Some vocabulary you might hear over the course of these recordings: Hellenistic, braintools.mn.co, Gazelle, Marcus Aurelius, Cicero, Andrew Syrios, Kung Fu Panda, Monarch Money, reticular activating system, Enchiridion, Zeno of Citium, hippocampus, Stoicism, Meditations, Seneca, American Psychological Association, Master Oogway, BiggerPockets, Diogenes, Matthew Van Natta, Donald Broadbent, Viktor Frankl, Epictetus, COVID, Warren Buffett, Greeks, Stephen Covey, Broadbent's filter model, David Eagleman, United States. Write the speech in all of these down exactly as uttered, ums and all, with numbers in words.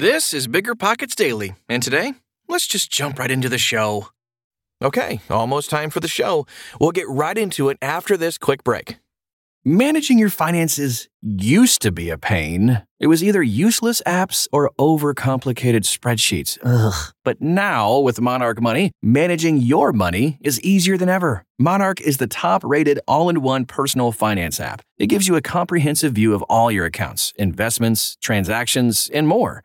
This is BiggerPockets Daily, and today, let's just jump right into the show. Okay, almost time for the show. We'll get right into it after this quick break. Managing your finances used to be a pain. It was either useless apps or overcomplicated spreadsheets. Ugh. But now, with Monarch Money, managing your money is easier than ever. Monarch is the top-rated all-in-one personal finance app. It gives you a comprehensive view of all your accounts, investments, transactions, and more.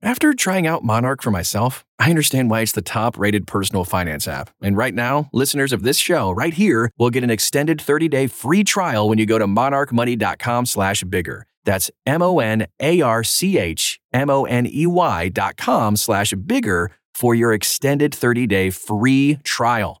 After trying out Monarch for myself, I understand why it's the top-rated personal finance app. And right now, listeners of this show right here will get an extended thirty-day free trial when you go to monarchmoney.com slash bigger. That's M-O-N-A-R-C-H-M-O-N-E-Y dot com slash bigger for your extended thirty-day free trial.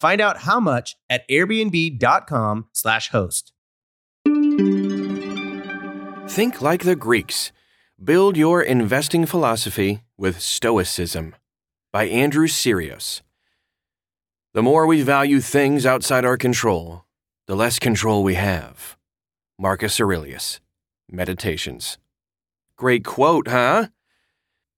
Find out how much at airbnb.com slash host. Think like the Greeks. Build your investing philosophy with Stoicism by Andrew Syrios. The more we value things outside our control, the less control we have. Marcus Aurelius, Meditations. Great quote, huh?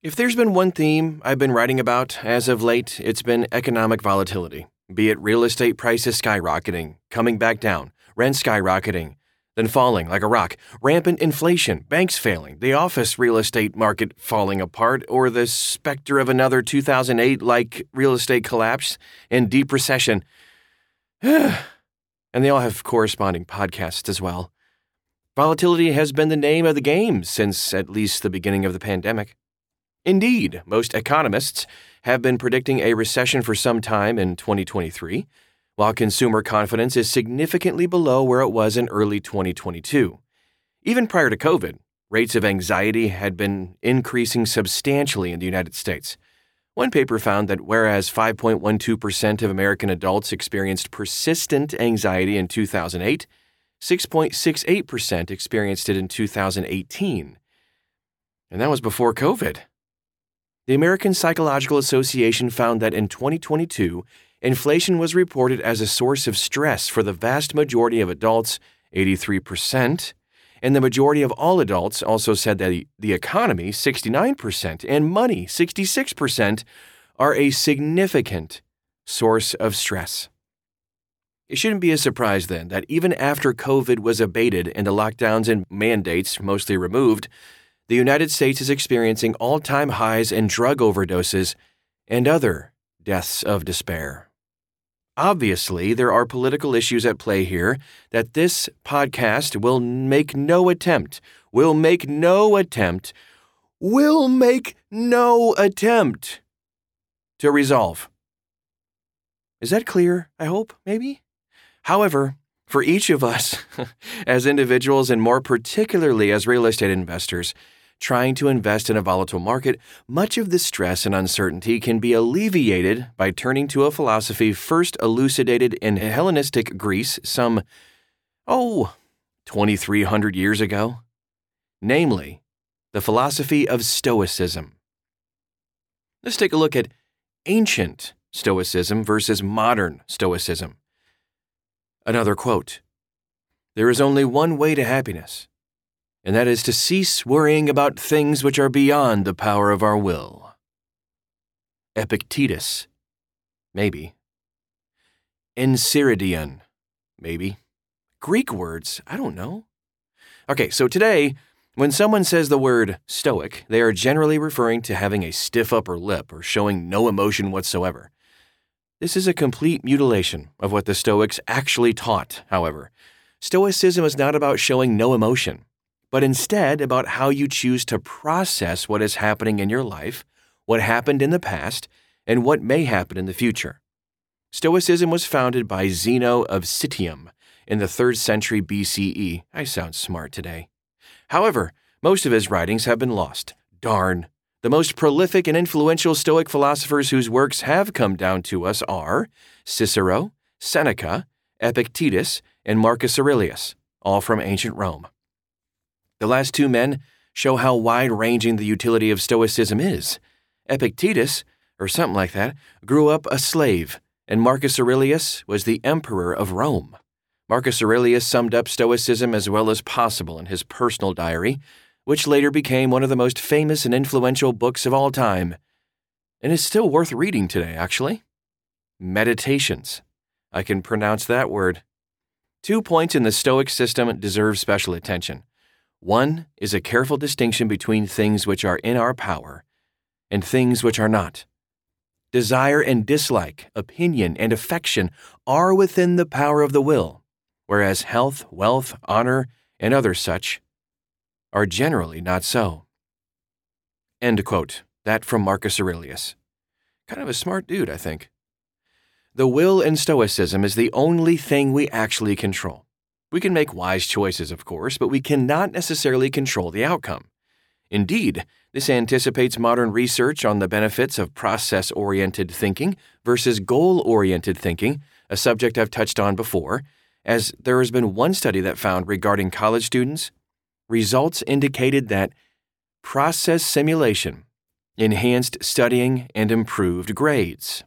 If there's been one theme I've been writing about as of late, it's been economic volatility, be it real estate prices skyrocketing, coming back down, rent skyrocketing, then falling like a rock, rampant inflation, banks failing, the office real estate market falling apart, or the specter of another two thousand eight-like real estate collapse and deep recession. And they all have corresponding podcasts as well. Volatility has been the name of the game since at least the beginning of the pandemic. Indeed, most economists have been predicting a recession for some time in twenty twenty-three, while consumer confidence is significantly below where it was in early twenty twenty-two. Even prior to COVID, rates of anxiety had been increasing substantially in the United States. One paper found that whereas five point one two percent of American adults experienced persistent anxiety in two thousand eight, six point six eight percent experienced it in two thousand eighteen. And that was before COVID. The American Psychological Association found that in twenty twenty-two, inflation was reported as a source of stress for the vast majority of adults, eighty-three percent, and the majority of all adults also said that the economy, sixty-nine percent, and money, sixty-six percent, are a significant source of stress. It shouldn't be a surprise then that even after COVID was abated and the lockdowns and mandates mostly removed, the United States is experiencing all-time highs in drug overdoses and other deaths of despair. Obviously, there are political issues at play here that this podcast will make no attempt, will make no attempt, will make no attempt to resolve. Is that clear? I hope, maybe? However, for each of us, as individuals and more particularly as real estate investors, trying to invest in a volatile market, much of the stress and uncertainty can be alleviated by turning to a philosophy first elucidated in Hellenistic Greece some, oh, twenty-three hundred years ago, namely, the philosophy of Stoicism. Let's take a look at ancient Stoicism versus modern Stoicism. Another quote, "There is only one way to happiness, and that is to cease worrying about things which are beyond the power of our will." Epictetus, maybe. Enchiridion, maybe. Greek words, I don't know. Okay, so today, when someone says the word stoic, they are generally referring to having a stiff upper lip or showing no emotion whatsoever. This is a complete mutilation of what the Stoics actually taught, however. Stoicism is not about showing no emotion, but instead about how you choose to process what is happening in your life, what happened in the past, and what may happen in the future. Stoicism was founded by Zeno of Citium in the third century B C E. I sound smart today. However, most of his writings have been lost. Darn. The most prolific and influential Stoic philosophers whose works have come down to us are Cicero, Seneca, Epictetus, and Marcus Aurelius, all from ancient Rome. The last two men show how wide-ranging the utility of Stoicism is. Epictetus, or something like that, grew up a slave, and Marcus Aurelius was the emperor of Rome. Marcus Aurelius summed up Stoicism as well as possible in his personal diary, which later became one of the most famous and influential books of all time, and is still worth reading today, actually. Meditations. I can pronounce that word. Two points in the Stoic system deserve special attention. One is a careful distinction between things which are in our power and things which are not. Desire and dislike, opinion and affection are within the power of the will, whereas health, wealth, honor, and other such are generally not so. End quote. That from Marcus Aurelius. Kind of a smart dude, I think. The will in Stoicism is the only thing we actually control. We can make wise choices, of course, but we cannot necessarily control the outcome. Indeed, this anticipates modern research on the benefits of process-oriented thinking versus goal-oriented thinking, a subject I've touched on before, as there has been one study that found regarding college students, results indicated that process simulation enhanced studying and improved grades.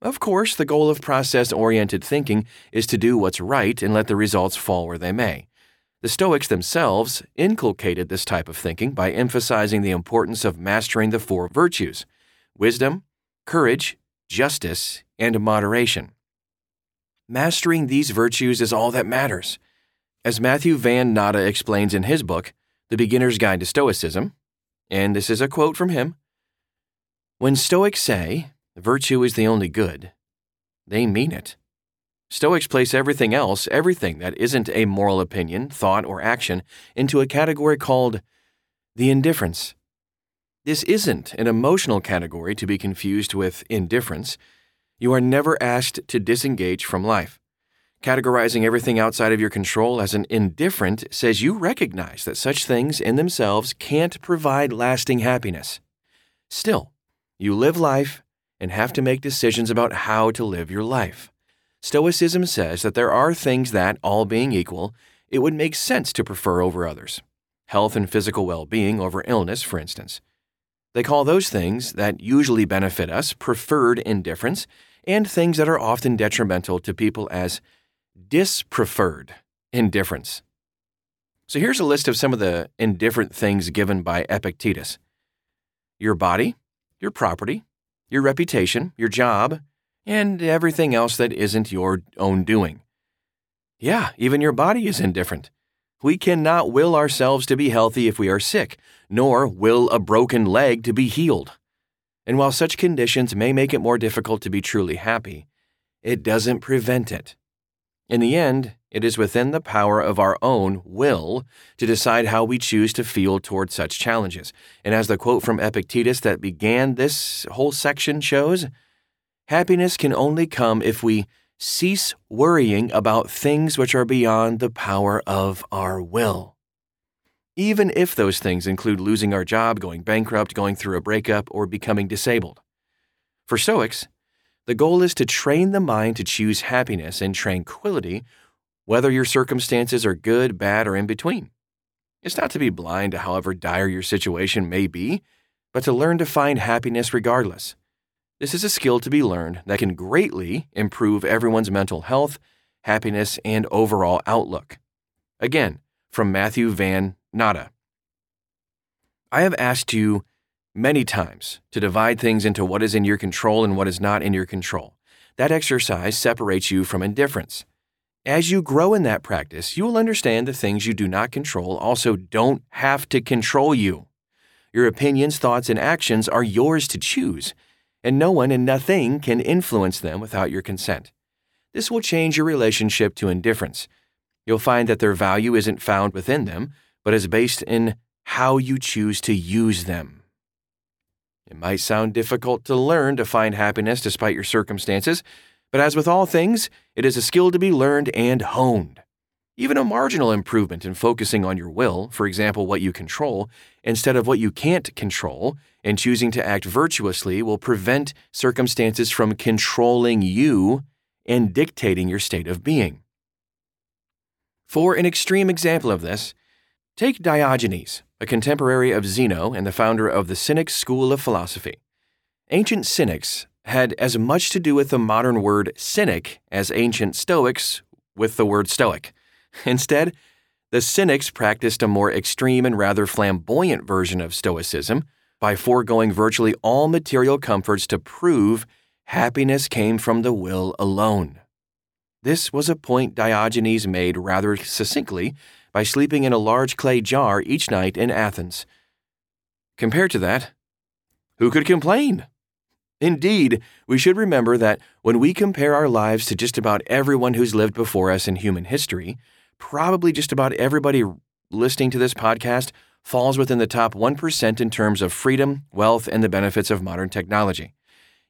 Of course, the goal of process-oriented thinking is to do what's right and let the results fall where they may. The Stoics themselves inculcated this type of thinking by emphasizing the importance of mastering the four virtues: wisdom, courage, justice, and moderation. Mastering these virtues is all that matters. As Matthew Van Natta explains in his book, The Beginner's Guide to Stoicism, and this is a quote from him, "When Stoics say, virtue is the only good, they mean it. Stoics place everything else, everything that isn't a moral opinion, thought, or action, into a category called the indifference. This isn't an emotional category to be confused with indifference. You are never asked to disengage from life. Categorizing everything outside of your control as an indifferent says you recognize that such things in themselves can't provide lasting happiness. Still, you live life and have to make decisions about how to live your life. Stoicism says that there are things that, all being equal, it would make sense to prefer over others. Health and physical well-being over illness, for instance. They call those things that usually benefit us preferred indifference, and things that are often detrimental to people as dispreferred indifference." So here's a list of some of the indifferent things given by Epictetus. Your body, your property, your reputation, your job, and everything else that isn't your own doing. Yeah, even your body is indifferent. We cannot will ourselves to be healthy if we are sick, nor will a broken leg to be healed. And while such conditions may make it more difficult to be truly happy, it doesn't prevent it. In the end, it is within the power of our own will to decide how we choose to feel toward such challenges. And as the quote from Epictetus that began this whole section shows, happiness can only come if we cease worrying about things which are beyond the power of our will. Even if those things include losing our job, going bankrupt, going through a breakup, or becoming disabled. For Stoics, the goal is to train the mind to choose happiness and tranquility, whether your circumstances are good, bad, or in between. It's not to be blind to however dire your situation may be, but to learn to find happiness regardless. This is a skill to be learned that can greatly improve everyone's mental health, happiness, and overall outlook. Again, from Matthew Van Natta. I have asked you many times to divide things into what is in your control and what is not in your control. That exercise separates you from indifference. As you grow in that practice, you will understand the things you do not control also don't have to control you. Your opinions, thoughts, and actions are yours to choose, and no one and nothing can influence them without your consent. This will change your relationship to indifference. You'll find that their value isn't found within them, but is based in how you choose to use them. It might sound difficult to learn to find happiness despite your circumstances, but as with all things, it is a skill to be learned and honed. Even a marginal improvement in focusing on your will, for example, what you control, instead of what you can't control, and choosing to act virtuously will prevent circumstances from controlling you and dictating your state of being. For an extreme example of this, take Diogenes, a contemporary of Zeno and the founder of the Cynic school of philosophy. Ancient Cynics had as much to do with the modern word cynic as ancient Stoics with the word Stoic. Instead, the Cynics practiced a more extreme and rather flamboyant version of Stoicism by foregoing virtually all material comforts to prove happiness came from the will alone. This was a point Diogenes made rather succinctly by sleeping in a large clay jar each night in Athens. Compared to that, who could complain? Indeed, we should remember that when we compare our lives to just about everyone who's lived before us in human history, probably just about everybody listening to this podcast falls within the top one percent in terms of freedom, wealth, and the benefits of modern technology.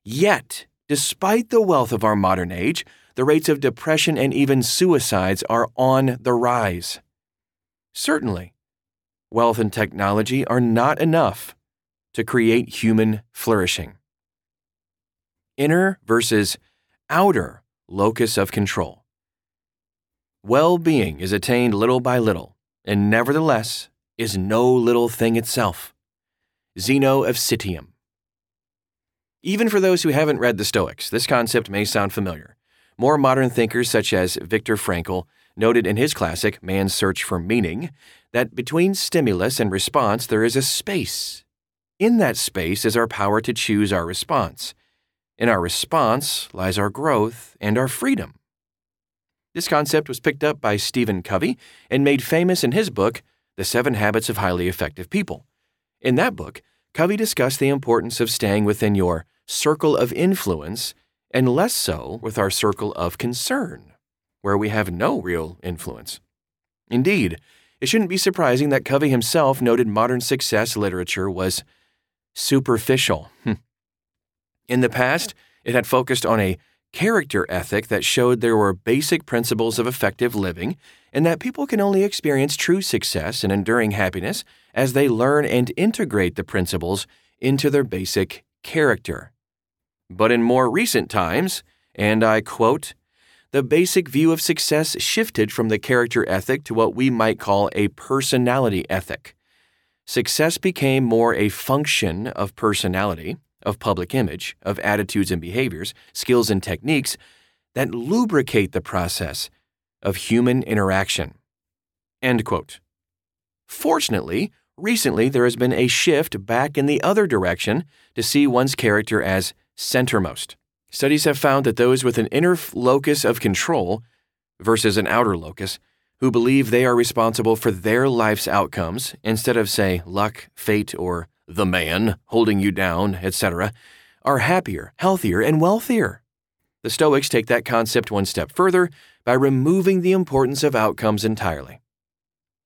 Yet, despite the wealth of our modern age, the rates of depression and even suicides are on the rise. Certainly, wealth and technology are not enough to create human flourishing. Inner versus outer locus of control. Well-being is attained little by little, and nevertheless is no little thing itself. Zeno of Citium. Even for those who haven't read the Stoics, this concept may sound familiar. More modern thinkers such as Viktor Frankl noted in his classic Man's Search for Meaning that between stimulus and response there is a space. In that space is our power to choose our response. In our response lies our growth and our freedom. This concept was picked up by Stephen Covey and made famous in his book, The Seven Habits of Highly Effective People. In that book, Covey discussed the importance of staying within your circle of influence and less so with our circle of concern, where we have no real influence. Indeed, it shouldn't be surprising that Covey himself noted modern success literature was superficial. In the past, it had focused on a character ethic that showed there were basic principles of effective living and that people can only experience true success and enduring happiness as they learn and integrate the principles into their basic character. But in more recent times, and I quote, the basic view of success shifted from the character ethic to what we might call a personality ethic. Success became more a function of personality, of public image, of attitudes and behaviors, skills and techniques that lubricate the process of human interaction. End quote. Fortunately, recently there has been a shift back in the other direction to see one's character as centermost, Studies have found that those with an inner locus of control versus an outer locus who believe they are responsible for their life's outcomes instead of, say, luck, fate, or the man holding you down, et cetera, are happier, healthier, and wealthier. The Stoics take that concept one step further by removing the importance of outcomes entirely.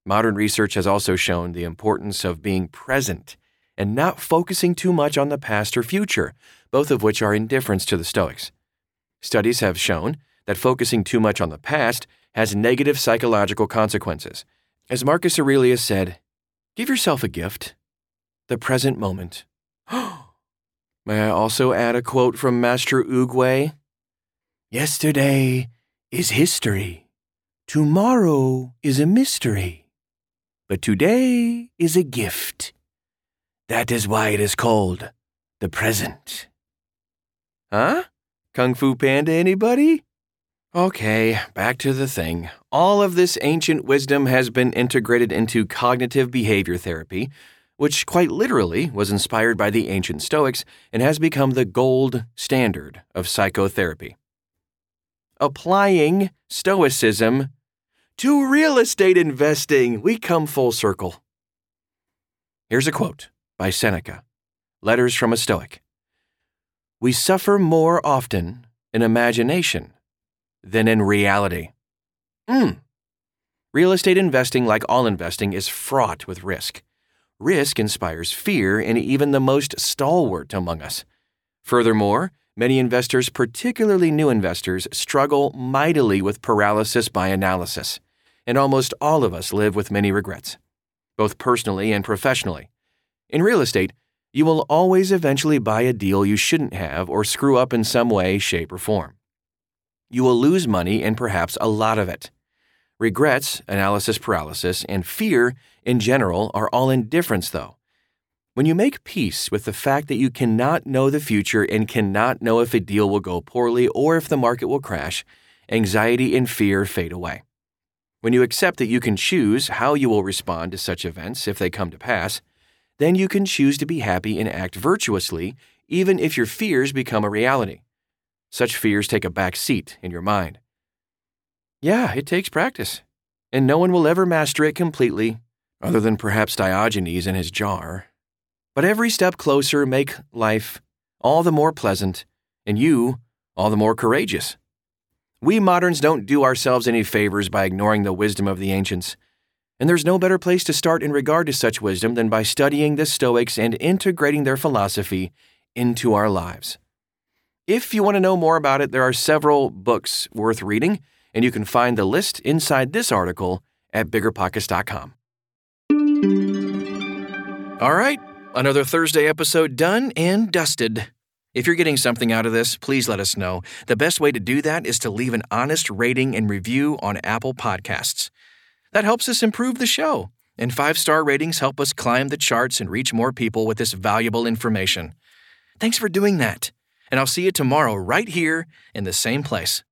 Modern research has also shown the importance of being present and not focusing too much on the past or future, both of which are indifference to the Stoics. Studies have shown that focusing too much on the past has negative psychological consequences. As Marcus Aurelius said, "Give yourself a gift, the present moment." May I also add a quote from Master Oogway? "Yesterday is history. Tomorrow is a mystery. But today is a gift. That is why it is called the present." Huh? Kung Fu Panda, anybody? Okay, back to the thing. All of this ancient wisdom has been integrated into cognitive behavior therapy, which quite literally was inspired by the ancient Stoics and has become the gold standard of psychotherapy. Applying Stoicism to real estate investing, we come full circle. Here's a quote by Seneca, Letters from a Stoic. "We suffer more often in imagination than in reality." Mm. Real estate investing, like all investing, is fraught with risk. Risk inspires fear in even the most stalwart among us. Furthermore, many investors, particularly new investors, struggle mightily with paralysis by analysis, and almost all of us live with many regrets, both personally and professionally. In real estate, you will always eventually buy a deal you shouldn't have or screw up in some way, shape, or form. You will lose money and perhaps a lot of it. Regrets, analysis paralysis, and fear in general are all indifference, though. When you make peace with the fact that you cannot know the future and cannot know if a deal will go poorly or if the market will crash, anxiety and fear fade away. When you accept that you can choose how you will respond to such events if they come to pass, then you can choose to be happy and act virtuously, even if your fears become a reality. Such fears take a back seat in your mind. Yeah, it takes practice, and no one will ever master it completely, other than perhaps Diogenes and his jar. But every step closer make life all the more pleasant, and you all the more courageous. We moderns don't do ourselves any favors by ignoring the wisdom of the ancients, and there's no better place to start in regard to such wisdom than by studying the Stoics and integrating their philosophy into our lives. If you want to know more about it, there are several books worth reading, and you can find the list inside this article at bigger pockets dot com. All right, another Thursday episode done and dusted. If you're getting something out of this, please let us know. The best way to do that is to leave an honest rating and review on Apple Podcasts. That helps us improve the show, and five-star ratings help us climb the charts and reach more people with this valuable information. Thanks for doing that. And I'll see you tomorrow right here in the same place.